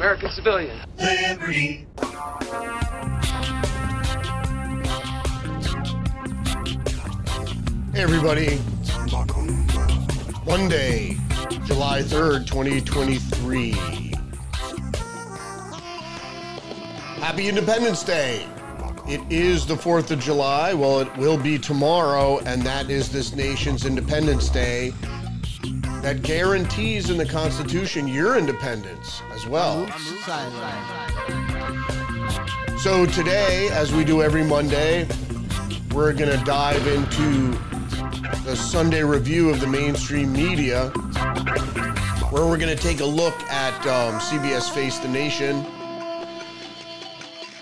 American civilian. Liberty. Hey everybody. Monday, July 3rd, 2023. Happy Independence Day. It is the 4th of July. Well, it will be tomorrow, and that is this nation's Independence Day. That guarantees in the Constitution your independence as well. So today, as we do every Monday, we're going to dive into the Sunday review of the mainstream media, where we're going to take a look at CBS Face the Nation.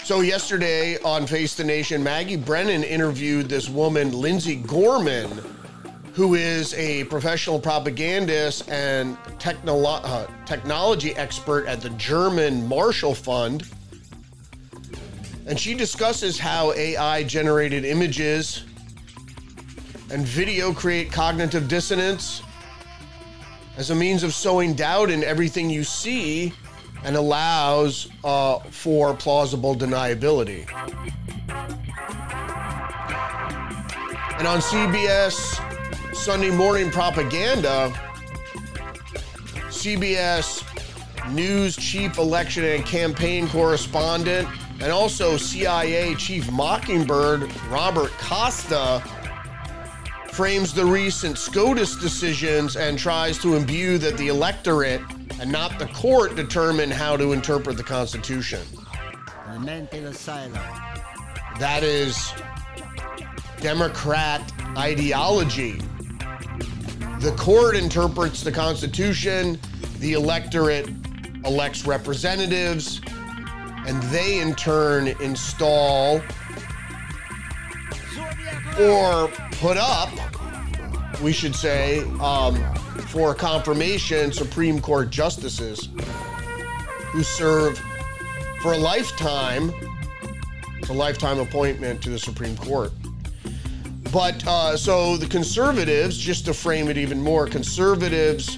So yesterday on Face the Nation, Maggie Brennan interviewed this woman, Lindsey Gorman, who is a professional propagandist and technology expert at the German Marshall Fund. And she discusses how AI-generated images and video create cognitive dissonance as a means of sowing doubt in everything you see and allows for plausible deniability. And on CBS Sunday morning propaganda, CBS News Chief Election and Campaign Correspondent, and also CIA Chief Mockingbird Robert Costa frames the recent SCOTUS decisions and tries to imbue that the electorate and not the court determine how to interpret the Constitution. That is Democrat ideology. The court interprets the Constitution, the electorate elects representatives, and they in turn install or put up, we should say, for confirmation, Supreme Court justices who serve for a lifetime. It's a lifetime appointment to the Supreme Court. But so the conservatives, just to frame it even more, conservatives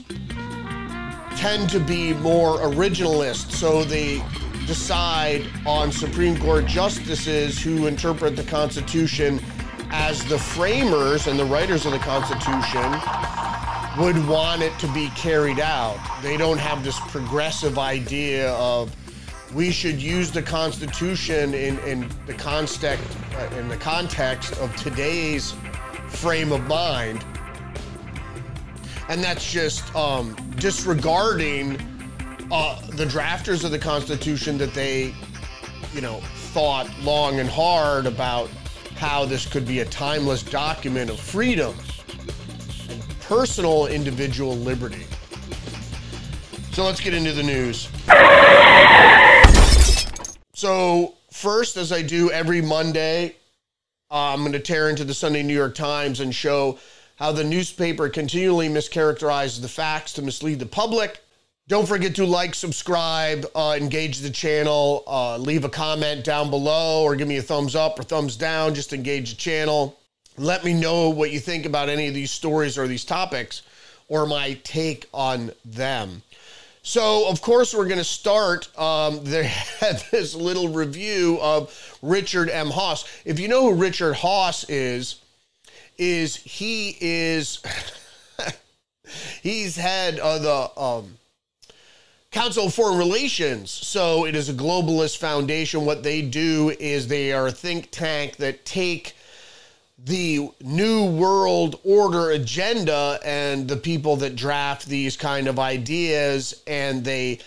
tend to be more originalist. So they decide on Supreme Court justices who interpret the Constitution as the framers and the writers of the Constitution would want it to be carried out. They don't have this progressive idea of we should use the Constitution in the context of today's frame of mind. And that's just disregarding the drafters of the Constitution that they, thought long and hard about how this could be a timeless document of freedom and personal individual liberty. So let's get into the news. So first, as I do every Monday, I'm going to tear into the Sunday New York Times and show how the newspaper continually mischaracterizes the facts to mislead the public. Don't forget to like, subscribe, engage the channel, leave a comment down below or give me a thumbs up or thumbs down. Just engage the channel. Let me know what you think about any of these stories or these topics or my take on them. So, of course, we're going to start. They had this little review of Richard M. Haass. If you know who Richard Haass is he's head of the Council of Foreign Relations. So it is a globalist foundation. What they do is they are a think tank that take the New World Order agenda and the people that draft these kind of ideas, and they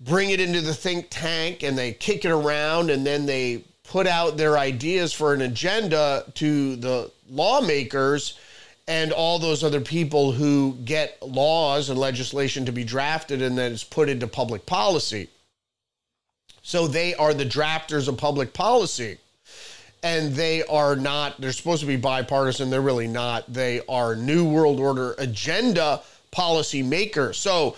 bring it into the think tank and they kick it around, and then they put out their ideas for an agenda to the lawmakers and all those other people who get laws and legislation to be drafted, and then it's put into public policy. So they are the drafters of public policy. And they are not, they're supposed to be bipartisan. They're really not. They are New World Order agenda policy makers. So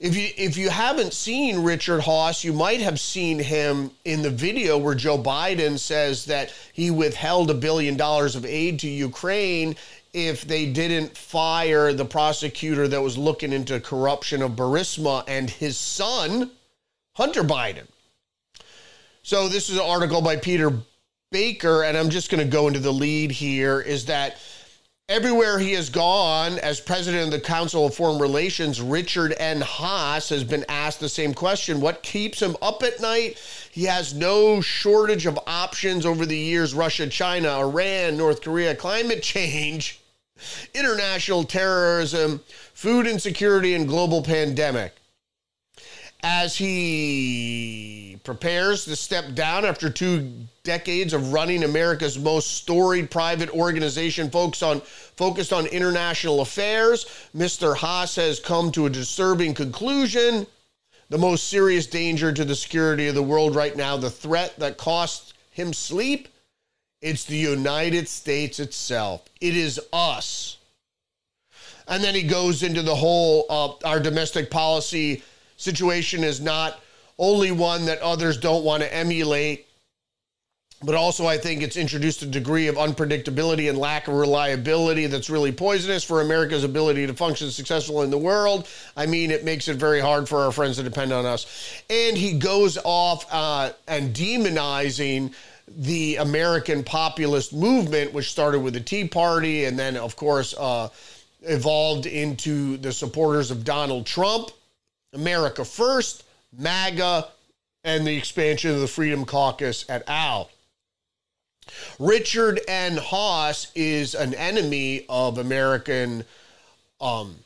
if you haven't seen Richard Haass, you might have seen him in the video where Joe Biden says that he withheld $1 billion of aid to Ukraine if they didn't fire the prosecutor that was looking into corruption of Burisma and his son, Hunter Biden. So this is an article by Peter Baker, and I'm just going to go into the lead here, is that everywhere he has gone as president of the Council of Foreign Relations, Richard N. Haass has been asked the same question. What keeps him up at night? He has no shortage of options over the years. Russia, China, Iran, North Korea, climate change, international terrorism, food insecurity, and global pandemic. As he prepares to step down after 2 decades of running America's most storied private organization focused on international affairs, Mr. Haass has come to a disturbing conclusion. The most serious danger to the security of the world right now, the threat that costs him sleep, it's the United States itself. It is us. And then he goes into the whole, our domestic policy situation is not only one that others don't want to emulate, but also I think it's introduced a degree of unpredictability and lack of reliability that's really poisonous for America's ability to function successfully in the world. I mean, it makes it very hard for our friends to depend on us. And he goes off and demonizing the American populist movement, which started with the Tea Party and then, of course, evolved into the supporters of Donald Trump. America First, MAGA, and the expansion of the Freedom Caucus et al. Richard N. Haass is an enemy of American, American,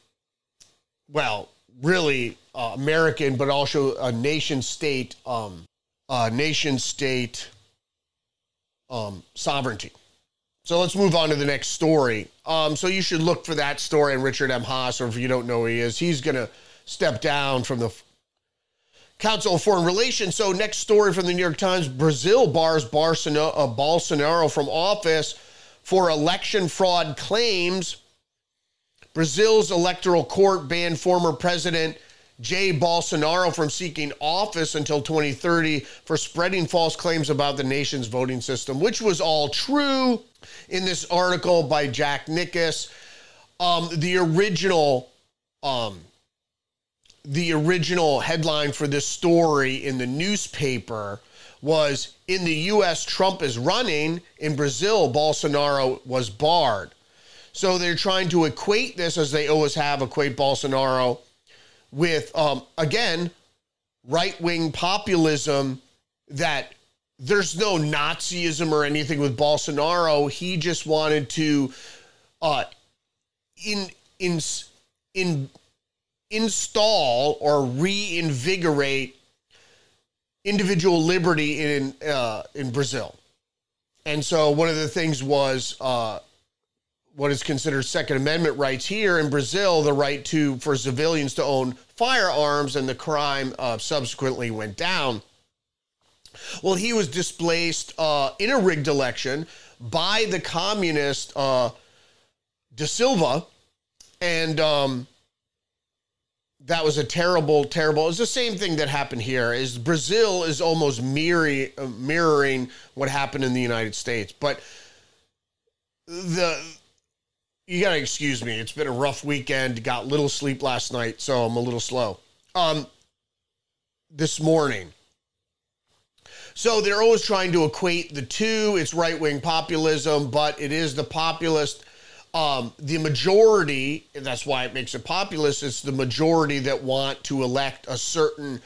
but also a nation-state sovereignty. So let's move on to the next story. So you should look for that story on Richard M. Haass, or if you don't know who he is, he's going to step down from the Council of Foreign Relations. So next story from the New York Times, Brazil bars Bolsonaro from office for election fraud claims. Brazil's electoral court banned former President Jair Bolsonaro from seeking office until 2030 for spreading false claims about the nation's voting system, which was all true. In this article by Jack Nickus, the original headline for this story in the newspaper was, in the U.S., Trump is running. In Brazil, Bolsonaro was barred. So they're trying to equate this, as they always have, equate Bolsonaro with, again, right-wing populism, that there's no Nazism or anything with Bolsonaro. He just wanted to install or reinvigorate individual liberty in Brazil. And so one of the things was what is considered Second Amendment rights here in Brazil, the right for civilians to own firearms, and the crime subsequently went down. Well, he was displaced in a rigged election by the communist Da Silva, and that was a terrible. It's the same thing that happened here. Is Brazil is almost mirroring what happened in the United States. But you got to excuse me. It's been a rough weekend. Got little sleep last night, so I'm a little slow this morning. So they're always trying to equate the two. It's right-wing populism, but it is the populist. The majority, and that's why it makes it populist, it's the majority that want to elect a certain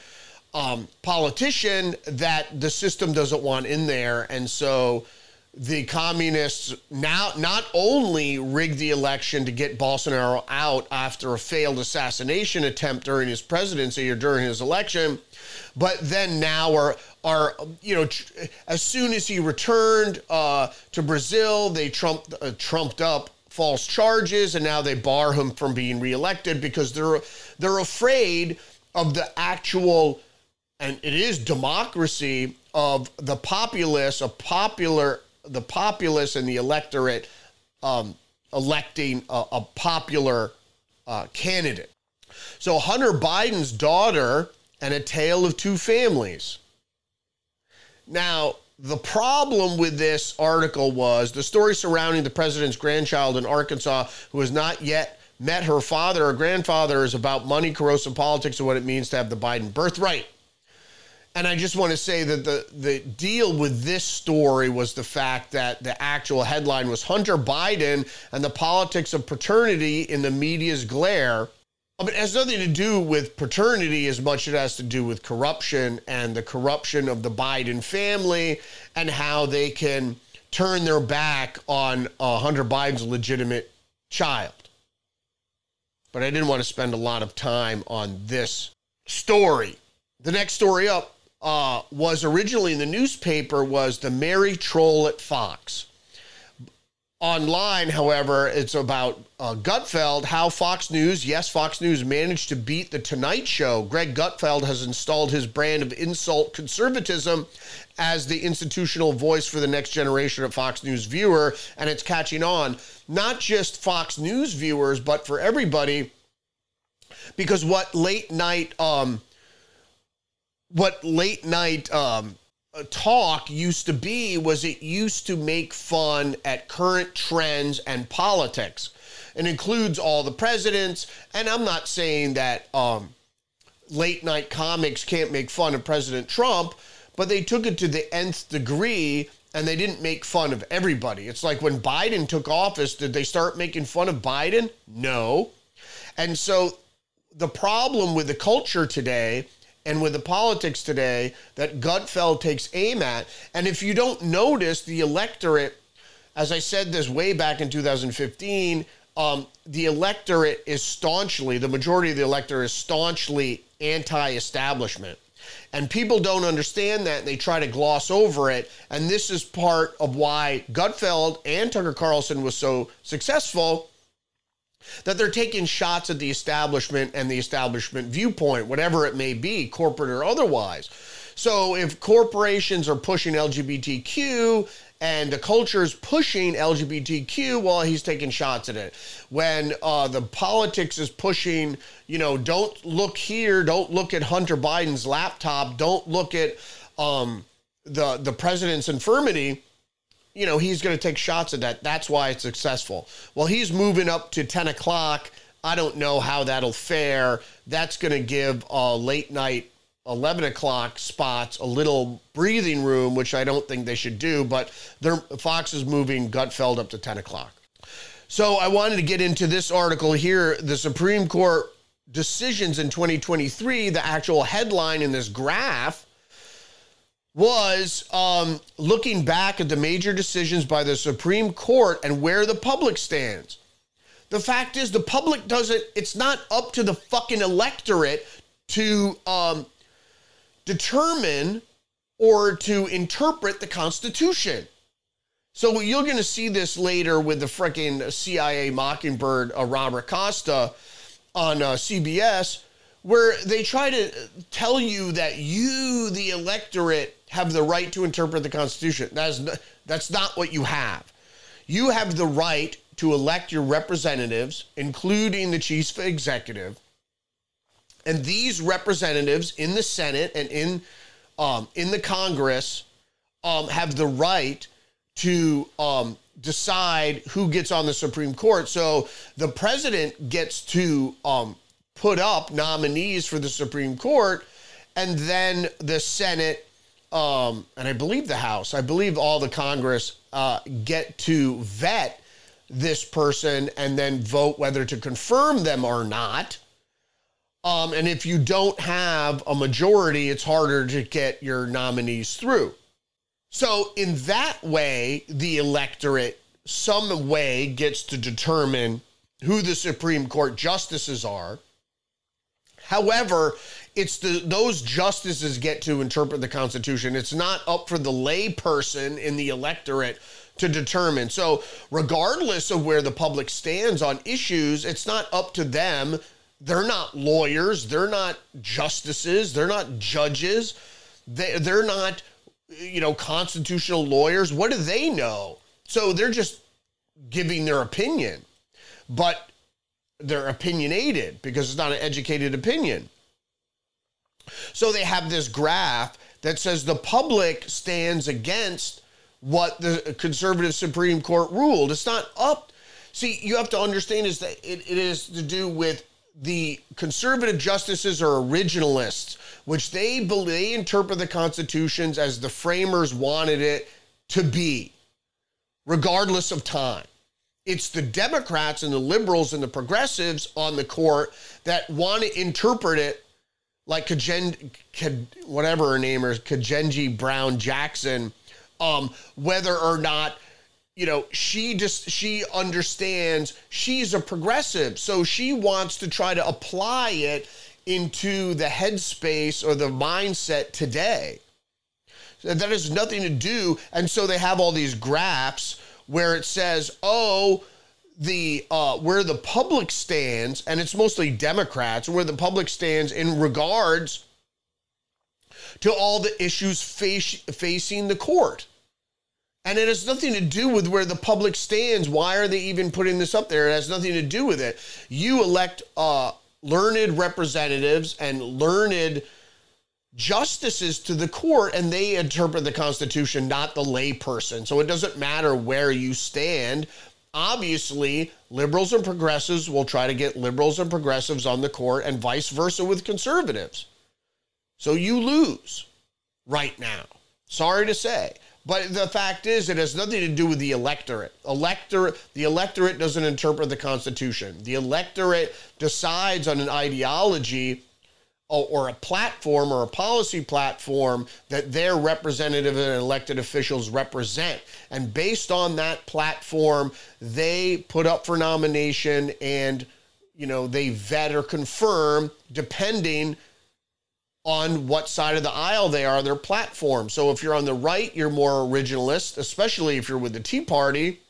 politician that the system doesn't want in there. And so the communists now not only rigged the election to get Bolsonaro out after a failed assassination attempt during his presidency or during his election, but then now as soon as he returned to Brazil, they trumped up false charges, and now they bar him from being reelected because they're afraid of the actual, and it is democracy, of the populace, the populace and the electorate electing a popular candidate. So Hunter Biden's daughter and A Tale of Two Families. Now, the problem with this article was the story surrounding the president's grandchild in Arkansas, who has not yet met her father or grandfather, is about money, corrosive politics, and what it means to have the Biden birthright. And I just want to say that the deal with this story was the fact that the actual headline was Hunter Biden and the politics of paternity in the media's glare. I mean, it has nothing to do with paternity as much as it has to do with corruption and the corruption of the Biden family and how they can turn their back on Hunter Biden's legitimate child. But I didn't want to spend a lot of time on this story. The next story up was originally in the newspaper was the Mary Troll at Fox. Online, however, it's about Gutfeld, how Fox News, yes, Fox News managed to beat The Tonight Show. Greg Gutfeld has installed his brand of insult conservatism as the institutional voice for the next generation of Fox News viewer, and it's catching on, not just Fox News viewers, but for everybody, because what late night talk used to be was it used to make fun at current trends and politics. It includes all the presidents, and I'm not saying that late night comics can't make fun of President Trump, but they took it to the nth degree and they didn't make fun of everybody. It's like when Biden took office, did they start making fun of Biden? No. And so the problem with the culture today and with the politics today that Gutfeld takes aim at. And if you don't notice, the electorate, as I said this way back in 2015, the electorate is staunchly, the majority of the electorate is staunchly anti-establishment. And people don't understand that, and they try to gloss over it. And this is part of why Gutfeld and Tucker Carlson was so successful, that they're taking shots at the establishment and the establishment viewpoint, whatever it may be, corporate or otherwise. So if corporations are pushing LGBTQ and the culture is pushing LGBTQ, well, he's taking shots at it. When the politics is pushing, you know, don't look here, don't look at Hunter Biden's laptop, don't look at the president's infirmity, you know, he's going to take shots at that. That's why it's successful. Well, he's moving up to 10 o'clock. I don't know how that'll fare. That's going to give late night 11 o'clock spots a little breathing room, which I don't think they should do, but Fox is moving Gutfeld up to 10 o'clock. So I wanted to get into this article here. The Supreme Court decisions in 2023, the actual headline in this graph was looking back at the major decisions by the Supreme Court and where the public stands. The fact is the public doesn't, it's not up to the fucking electorate to determine or to interpret the Constitution. So you're going to see this later with the freaking CIA Mockingbird, Robert Costa on CBS, where they try to tell you that you, the electorate, have the right to interpret the Constitution. That's not what you have. You have the right to elect your representatives, including the chief executive. And these representatives in the Senate and in the Congress have the right to decide who gets on the Supreme Court. So the president gets to put up nominees for the Supreme Court, and then the Senate, and I believe the House, I believe all the Congress get to vet this person and then vote whether to confirm them or not. And if you don't have a majority, it's harder to get your nominees through. So in that way, the electorate some way gets to determine who the Supreme Court justices are. However, it's those justices get to interpret the Constitution. It's not up for the lay person in the electorate to determine. So regardless of where the public stands on issues, it's not up to them. They're not lawyers. They're not justices. They're not judges. They're not, you know, constitutional lawyers. What do they know? So they're just giving their opinion, but they're opinionated because it's not an educated opinion. So they have this graph that says the public stands against what the conservative Supreme Court ruled. It's not up. See, you have to understand is that it is to do with the conservative justices are originalists, which they interpret the constitutions as the framers wanted it to be, regardless of time. It's the Democrats and the liberals and the progressives on the court that want to interpret it like whatever her name is, Katanji Brown Jackson, whether or not, you know, she understands she's a progressive. So she wants to try to apply it into the headspace or the mindset today. That has nothing to do. And so they have all these graphs where it says, where the public stands, and it's mostly Democrats, where the public stands in regards to all the issues facing the court. And it has nothing to do with where the public stands. Why are they even putting this up there? It has nothing to do with it. You elect learned representatives and learned justices to the court, and they interpret the Constitution, not the lay person. So it doesn't matter where you stand. Obviously, liberals and progressives will try to get liberals and progressives on the court, and vice versa with conservatives. So you lose right now. Sorry to say. But the fact is, it has nothing to do with the electorate. The electorate doesn't interpret the Constitution. The electorate decides on an ideology or a platform or a policy platform that their representative and elected officials represent. And based on that platform, they put up for nomination and, you know, they vet or confirm depending on what side of the aisle they are, their platform. So if you're on the right, you're more originalist, especially if you're with the Tea Party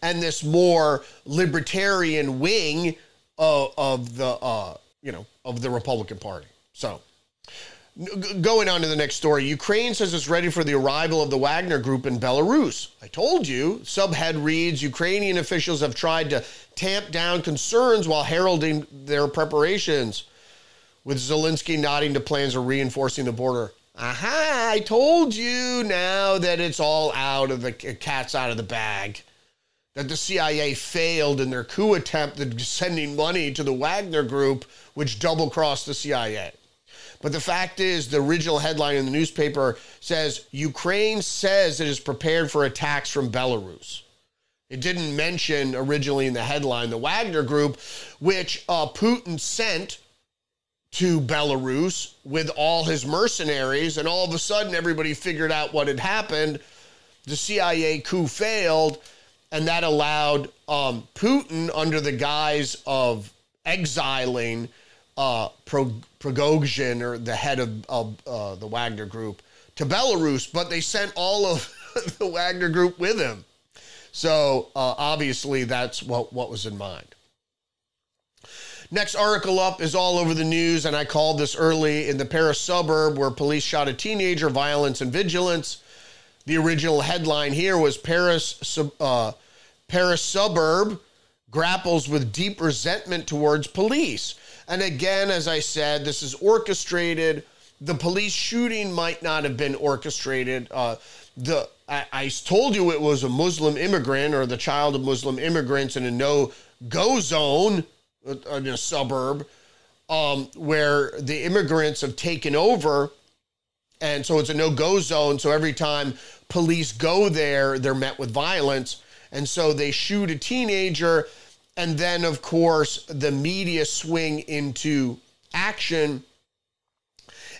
and this more libertarian wing of the Republican Party. So going on to the next story, Ukraine says it's ready for the arrival of the Wagner group in Belarus. I told you, subhead reads, Ukrainian officials have tried to tamp down concerns while heralding their preparations, with Zelensky nodding to plans of reinforcing the border. Aha, I told you now that it's all out of the cat's out of the bag, that the CIA failed in their coup attempt at sending money to the Wagner group, which double-crossed the CIA. But the fact is, the original headline in the newspaper says, Ukraine says it is prepared for attacks from Belarus. It didn't mention originally in the headline the Wagner group, which Putin sent to Belarus with all his mercenaries, and all of a sudden everybody figured out what had happened. The CIA coup failed, and that allowed Putin, under the guise of exiling Prigozhin, or the head of the Wagner Group, to Belarus, but they sent all of the Wagner Group with him. So obviously that's what was in mind. Next article up is all over the news, and I called this early, in the Paris suburb where police shot a teenager, violence and vigilance. The original headline here was Paris suburb grapples with deep resentment towards police. And again, as I said, this is orchestrated. The police shooting might not have been orchestrated. I told you it was a Muslim immigrant, or the child of Muslim immigrants in a no-go zone in a suburb, where the immigrants have taken over. And so it's a no-go zone. So every time police go there, they're met with violence. And so they shoot a teenager. And then, of course, the media swing into action.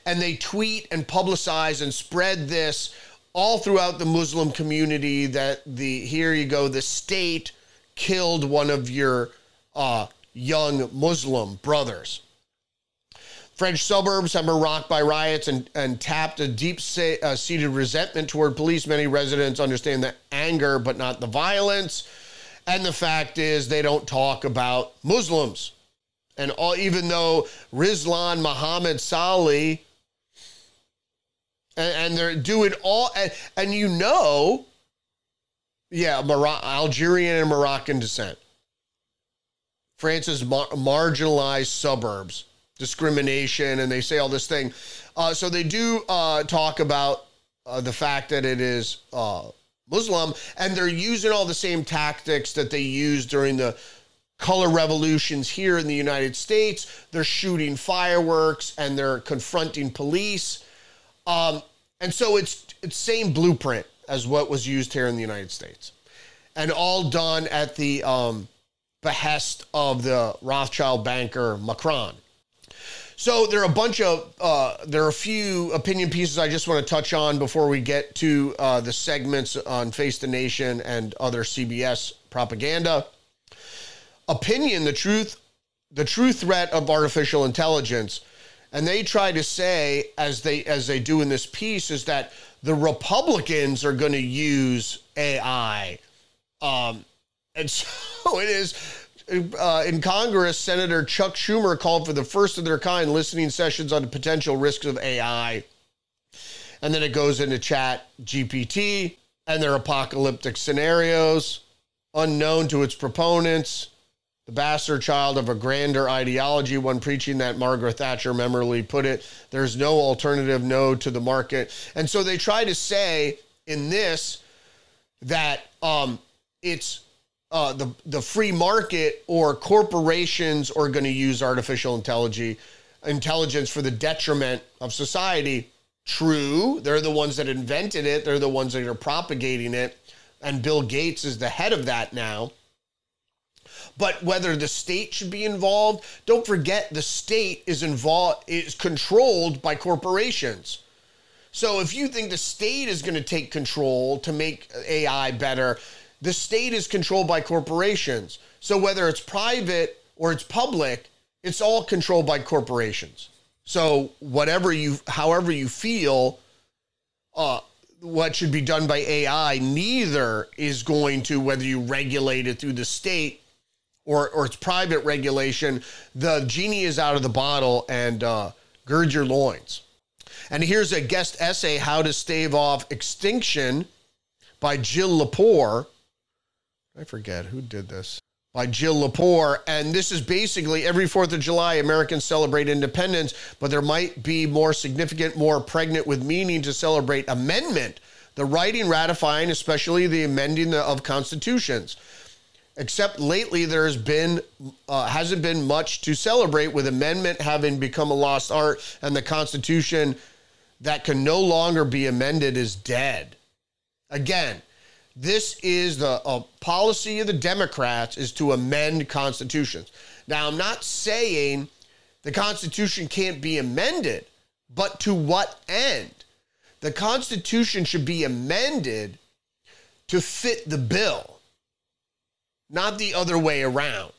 And they tweet and publicize and spread this all throughout the Muslim community that the state killed one of your young Muslim brothers. French suburbs have been rocked by riots and tapped a deep-seated resentment toward police. Many residents understand the anger, but not the violence. And the fact is, they don't talk about Muslims. And even though Rizlan Muhammad Salih, and they're doing all, and you know, yeah, Algerian and Moroccan descent. France's marginalized suburbs, discrimination, and they say all this thing. So they do talk about the fact that it is Muslim, and they're using all the same tactics that they used during the color revolutions here in the United States. They're shooting fireworks and they're confronting police. And so it's same blueprint as what was used here in the United States. And all done at the behest of the Rothschild banker Macron. So there are a few opinion pieces I just want to touch on before we get to the segments on Face the Nation and other CBS propaganda. Opinion, the true threat of artificial intelligence. And they try to say, as they do in this piece, is that the Republicans are going to use AI. And so it is, in Congress, Senator Chuck Schumer called for the first of their kind listening sessions on the potential risks of AI. And then it goes into Chat GPT and their apocalyptic scenarios, unknown to its proponents, the bastard child of a grander ideology, one preaching that Margaret Thatcher memorably put it, there's no alternative, no to the market. And so they try to say in this that it's the free market or corporations are going to use artificial intelligence for the detriment of society. True, they're the ones that invented it. They're the ones that are propagating it. And Bill Gates is the head of that now. But whether the state should be involved, don't forget the state is controlled by corporations. So if you think the state is going to take control to make AI better, the state is controlled by corporations. So whether it's private or it's public, it's all controlled by corporations. So however you feel, what should be done by AI, neither is going to, whether you regulate it through the state or it's private regulation, the genie is out of the bottle, and gird your loins. And here's a guest essay, How to Stave Off Extinction, by Jill Lepore. I forget who did this. By Jill Lepore. And this is basically every 4th of July, Americans celebrate independence, but there might be more significant, more pregnant with meaning to celebrate amendment, the writing, ratifying, especially the amending of constitutions. Except lately, there has been hasn't been much to celebrate, with amendment having become a lost art, and the Constitution that can no longer be amended is dead. Again, this is the policy of the Democrats, is to amend constitutions. Now, I'm not saying the Constitution can't be amended, but to what end? The Constitution should be amended to fit the bill, not the other way around.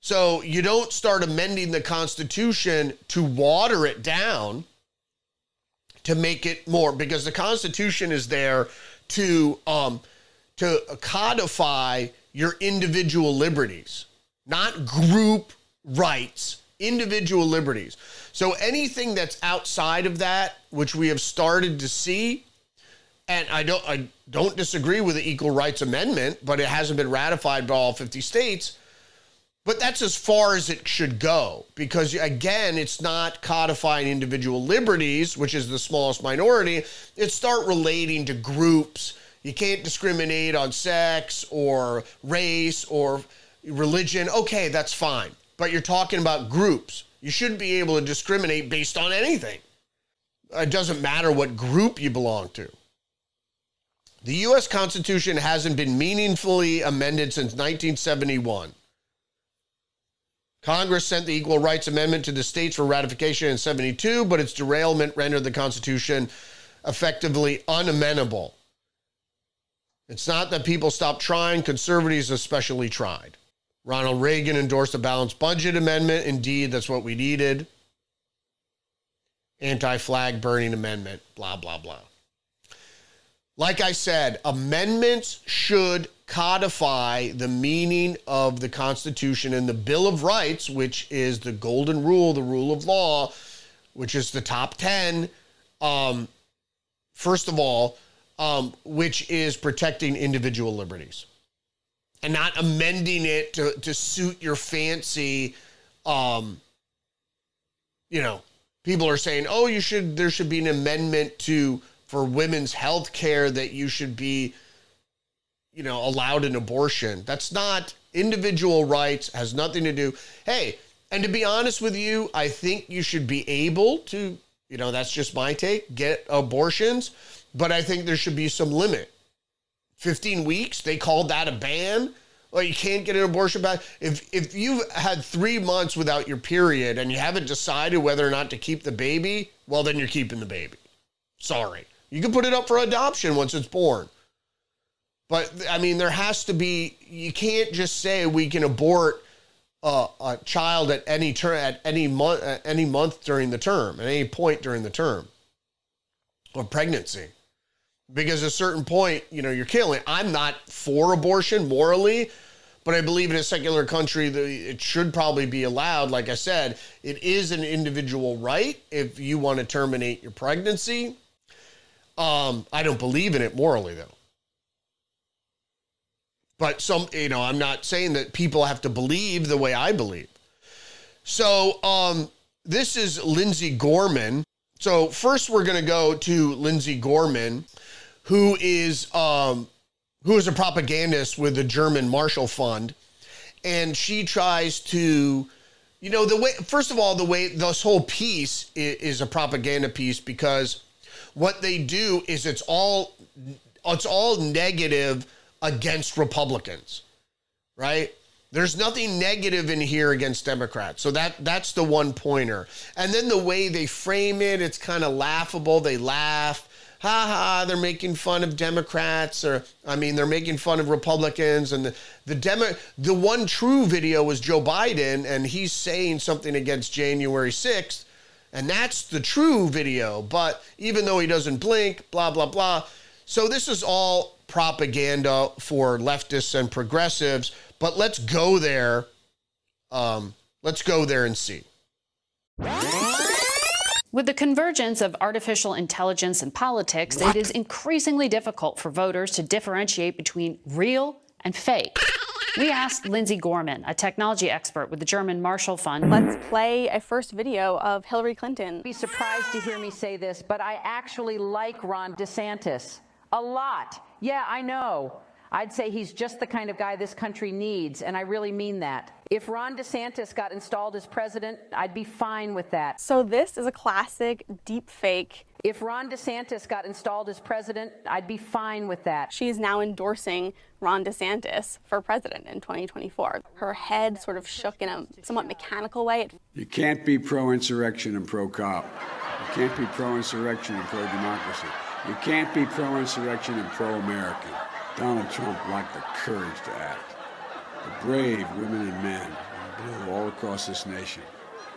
So you don't start amending the Constitution to water it down, to make it more, because the Constitution is there to codify your individual liberties, not group rights, individual liberties. So anything that's outside of that, which we have started to see, and I don't disagree with the Equal Rights Amendment, but it hasn't been ratified by all 50 states. But that's as far as it should go, because, again, it's not codifying individual liberties, which is the smallest minority. It starts relating to groups. You can't discriminate on sex or race or religion. Okay, that's fine. But you're talking about groups. You shouldn't be able to discriminate based on anything. It doesn't matter what group you belong to. The U.S. Constitution hasn't been meaningfully amended since 1971. Congress sent the Equal Rights Amendment to the states for ratification in 1972, but its derailment rendered the Constitution effectively unamendable. It's not that people stopped trying. Conservatives especially tried. Ronald Reagan endorsed a balanced budget amendment. Indeed, that's what we needed. Anti-flag burning amendment, blah, blah, blah. Like I said, amendments should codify the meaning of the Constitution and the Bill of Rights, which is the golden rule, the rule of law, which is the top 10, first of all, which is protecting individual liberties and not amending it to suit your fancy. People are saying, oh, there should be an amendment for women's health care, that you should be allowed an abortion. That's not Individual rights has nothing to do. Hey, and to be honest with you, I think you should be able to, you know, that's just my take, get abortions, but I think there should be some limit. 15 weeks, they called that a ban. Like, you can't get an abortion back. If you've had 3 months without your period and you haven't decided whether or not to keep the baby, well, then you're keeping the baby. Sorry. You can put it up for adoption once it's born. But, I mean, there has to be, you can't just say we can abort a child at any term, at any month during the term, at any point during the term of pregnancy. Because at a certain point, you know, you're killing. I'm not for abortion morally, but I believe in a secular country that it should probably be allowed. Like I said, it is an individual right if you want to terminate your pregnancy. I don't believe in it morally, though. But some, you know, I'm not saying that people have to believe the way I believe. So this is Lindsey Gorman. So first, we're going to go to Lindsey Gorman, who is a propagandist with the German Marshall Fund, and she tries to, you know, the way. First of all, the way this whole piece is a propaganda piece, because what they do is it's all negative against Republicans, right? There's nothing negative in here against Democrats. So that's the one pointer. And then the way they frame it, it's kind of laughable. They laugh. Ha ha, they're making fun of Democrats, they're making fun of Republicans. And the one true video was Joe Biden, and he's saying something against January 6th. And that's the true video. But even though he doesn't blink, blah, blah, blah. So this is all propaganda for leftists and progressives. But let's go there. Let's go there and see. With the convergence of artificial intelligence and politics, it is increasingly difficult for voters to differentiate between real and fake. We asked Lindsey Gorman, a technology expert with the German Marshall Fund. Let's play a first video of Hillary Clinton. You'd be surprised to hear me say this, but I actually like Ron DeSantis a lot. Yeah, I know. I'd say he's just the kind of guy this country needs, and I really mean that. If Ron DeSantis got installed as president, I'd be fine with that. So this is a classic deep fake. If Ron DeSantis got installed as president, I'd be fine with that. She is now endorsing Ron DeSantis for president in 2024. Her head sort of shook in a somewhat mechanical way. You can't be pro-insurrection and pro-cop. You can't be pro-insurrection and pro-democracy. You can't be pro-insurrection and pro-American. Donald Trump lacked the courage to act. The brave women and men who blew all across this nation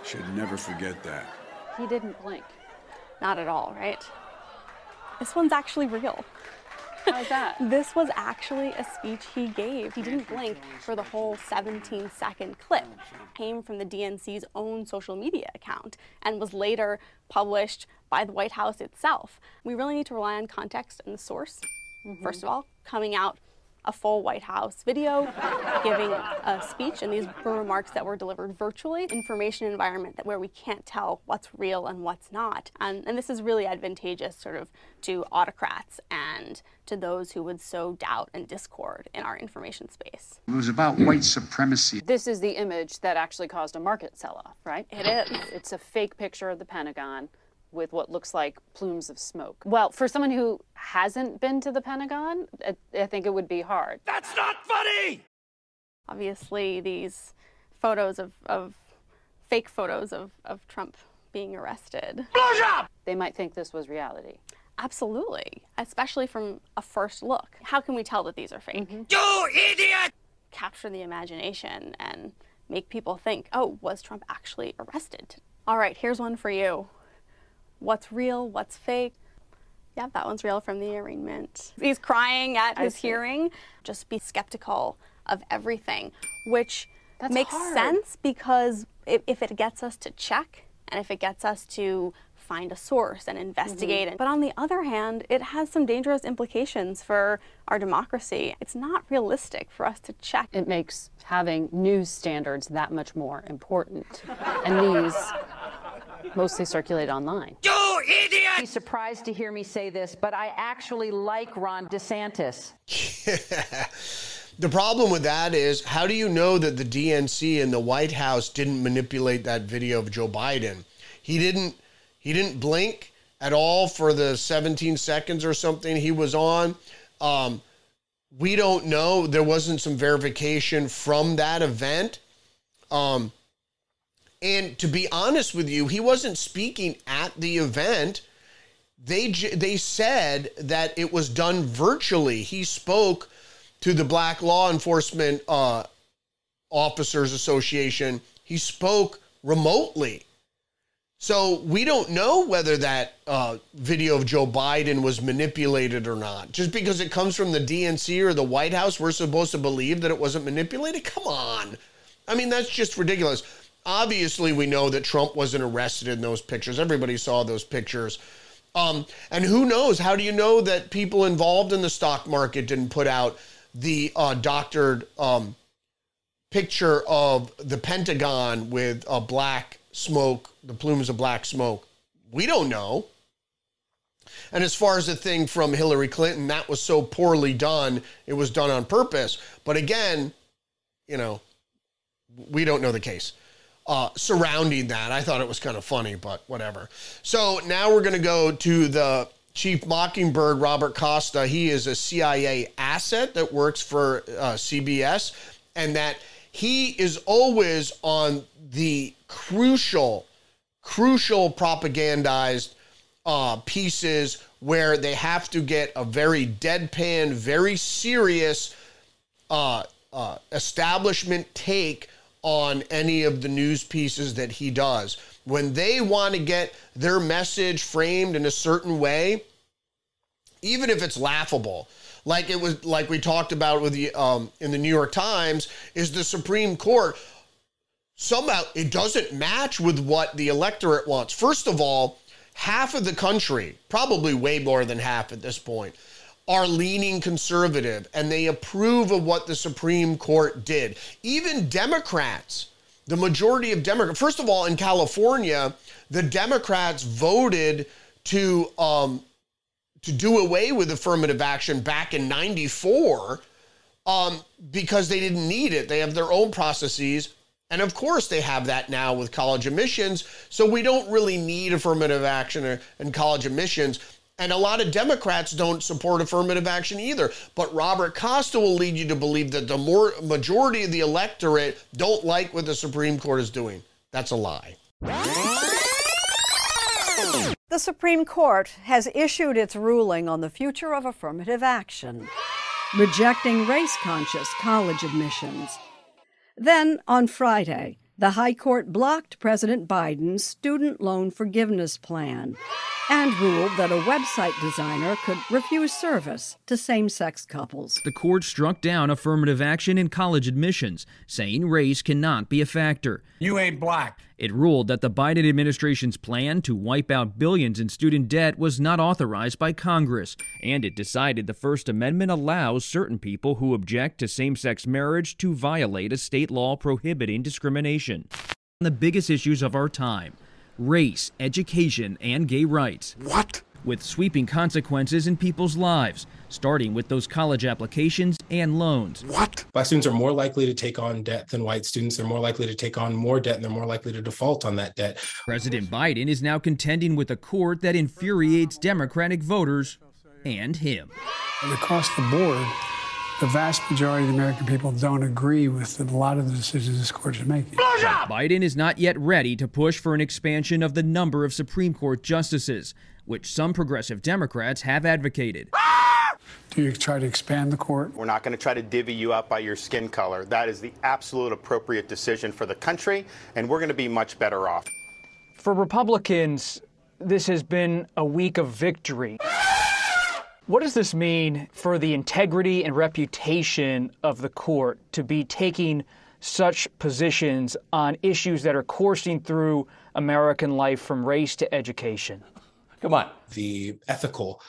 should never forget that. He didn't blink. Not at all, right? This one's actually real. How's that? This was actually a speech he gave. He didn't blink for the whole 17-second clip. Came from the DNC's own social media account and was later published by the White House itself. We really need to rely on context and the source. First of all, coming out a full White House video, giving a speech, and these were remarks that were delivered virtually. Information environment that where we can't tell what's real and what's not. And this is really advantageous sort of to autocrats and to those who would sow doubt and discord in our information space. It was about white supremacy. This is the image that actually caused a market sell-off, right? It is. It's a fake picture of the Pentagon with what looks like plumes of smoke. Well, for someone who hasn't been to the Pentagon, I think it would be hard. That's not funny! Obviously, these photos of fake photos of Trump being arrested. Blowjob! They might think this was reality. Absolutely, especially from a first look. How can we tell that these are fake? Mm-hmm. You idiot! Capture the imagination and make people think, oh, was Trump actually arrested? All right, here's one for you. What's real, what's fake? Yeah, that one's real from the arraignment. He's crying at his hearing. Just be skeptical of everything, which makes sense because if it gets us to check and if it gets us to find a source and investigate it. But on the other hand, it has some dangerous implications for our democracy. It's not realistic for us to check. It makes having news standards that much more important. And these mostly circulate online. You idiot! You'd be surprised to hear me say this, but I actually like Ron DeSantis. Yeah. The problem with that is, how do you know that the DNC and the White House didn't manipulate that video of Joe Biden? He didn't blink at all for the 17 seconds or something he was on. We don't know. There wasn't some verification from that event. And to be honest with you, he wasn't speaking at the event. They said that it was done virtually. He spoke to the Black Law Enforcement Officers Association. He spoke remotely. So we don't know whether that video of Joe Biden was manipulated or not. Just because it comes from the DNC or the White House, we're supposed to believe that it wasn't manipulated? Come on. I mean, that's just ridiculous. Obviously, we know that Trump wasn't arrested in those pictures. Everybody saw those pictures. And who knows? How do you know that people involved in the stock market didn't put out the doctored picture of the Pentagon with a black smoke, the plumes of black smoke? We don't know. And as far as the thing from Hillary Clinton, that was so poorly done, it was done on purpose. But again, you know, we don't know the case surrounding that. I thought it was kind of funny, but whatever. So now we're going to go to the chief mockingbird, Robert Costa. He is a CIA asset that works for CBS, and that he is always on the crucial propagandized pieces where they have to get a very deadpan, very serious establishment take on any of the news pieces that he does. When they want to get their message framed in a certain way, even if it's laughable, like it was, like we talked about with the in the New York Times, is the Supreme Court. Somehow it doesn't match with what the electorate wants. First of all, half of the country, probably way more than half at this point, are leaning conservative, and they approve of what the Supreme Court did. Even Democrats, the majority of Democrats, first of all, in California, the Democrats voted to do away with affirmative action back in 94 because they didn't need it. They have their own processes. And of course they have that now with college admissions. So we don't really need affirmative action in college admissions. And a lot of Democrats don't support affirmative action either. But Robert Costa will lead you to believe that the majority of the electorate don't like what the Supreme Court is doing. That's a lie. The Supreme Court has issued its ruling on the future of affirmative action, rejecting race-conscious college admissions. Then, on Friday, the High Court blocked President Biden's student loan forgiveness plan and ruled that a website designer could refuse service to same-sex couples. The court struck down affirmative action in college admissions, saying race cannot be a factor. You ain't black. It ruled that the Biden administration's plan to wipe out billions in student debt was not authorized by Congress, and it decided the First Amendment allows certain people who object to same-sex marriage to violate a state law prohibiting discrimination. The biggest issues of our time: race, education, and gay rights. What? With sweeping consequences in people's lives, starting with those college applications and loans. What? Black students are more likely to take on debt than white students. They're more likely to take on more debt, and they're more likely to default on that debt. President Biden is now contending with a court that infuriates Democratic voters and him. And across the board, the vast majority of the American people don't agree with a lot of the decisions this court is making. Biden is not yet ready to push for an expansion of the number of Supreme Court justices, which some progressive Democrats have advocated. Do you try to expand the court? We're not going to try to divvy you up by your skin color. That is the absolute appropriate decision for the country, and we're going to be much better off. For Republicans, this has been a week of victory. What does this mean for the integrity and reputation of the court to be taking such positions on issues that are coursing through American life from race to education? Come on. The ethical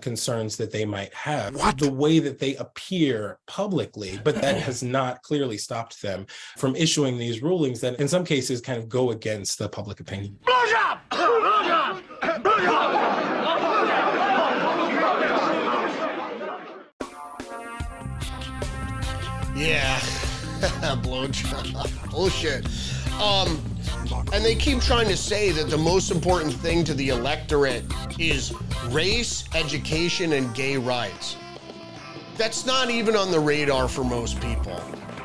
concerns that they might have, what? The way that they appear publicly, but that has not clearly stopped them from issuing these rulings that in some cases kind of go against the public opinion. Yeah. Blown job. Bullshit. And they keep trying to say that the most important thing to the electorate is race, education, and gay rights. That's not even on the radar for most people,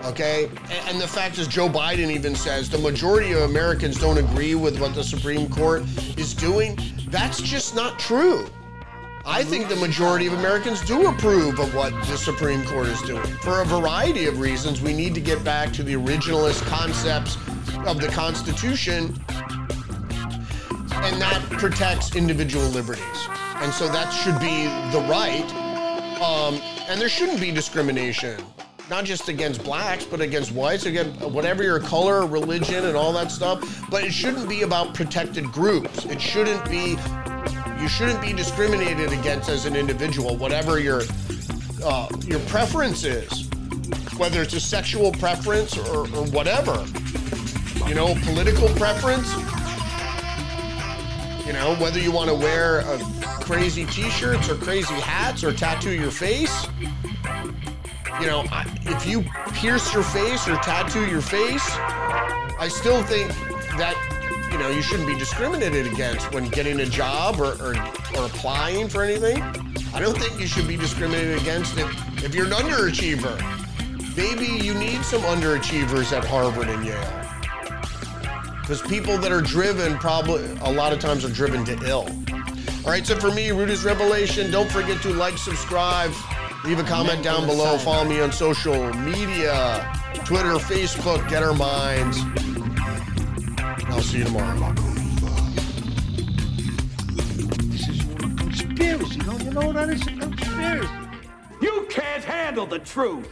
okay? And the fact is, Joe Biden even says the majority of Americans don't agree with what the Supreme Court is doing. That's just not true. I think the majority of Americans do approve of what the Supreme Court is doing. For a variety of reasons, we need to get back to the originalist concepts of the Constitution, and that protects individual liberties. And so that should be the right, and there shouldn't be discrimination, not just against blacks, but against whites, again, whatever your color, religion, and all that stuff. But it shouldn't be about protected groups. It shouldn't be... You shouldn't be discriminated against as an individual, whatever your preference is, whether it's a sexual preference or whatever, you know, political preference, you know, whether you want to wear crazy t-shirts or crazy hats or tattoo your face. You know, if you pierce your face or tattoo your face, I still think that, you know, you shouldn't be discriminated against when getting a job or applying for anything. I don't think you should be discriminated against if you're an underachiever. Maybe you need some underachievers at Harvard and Yale, because people that are driven probably a lot of times are driven to ill. All right, so for me, Rudy's Revelation. Don't forget to like, subscribe, leave a comment down below. Follow me on social media, Twitter, Facebook, Get Our Minds. I'll see you tomorrow. This is a conspiracy. Don't you know that it's a conspiracy? You can't handle the truth.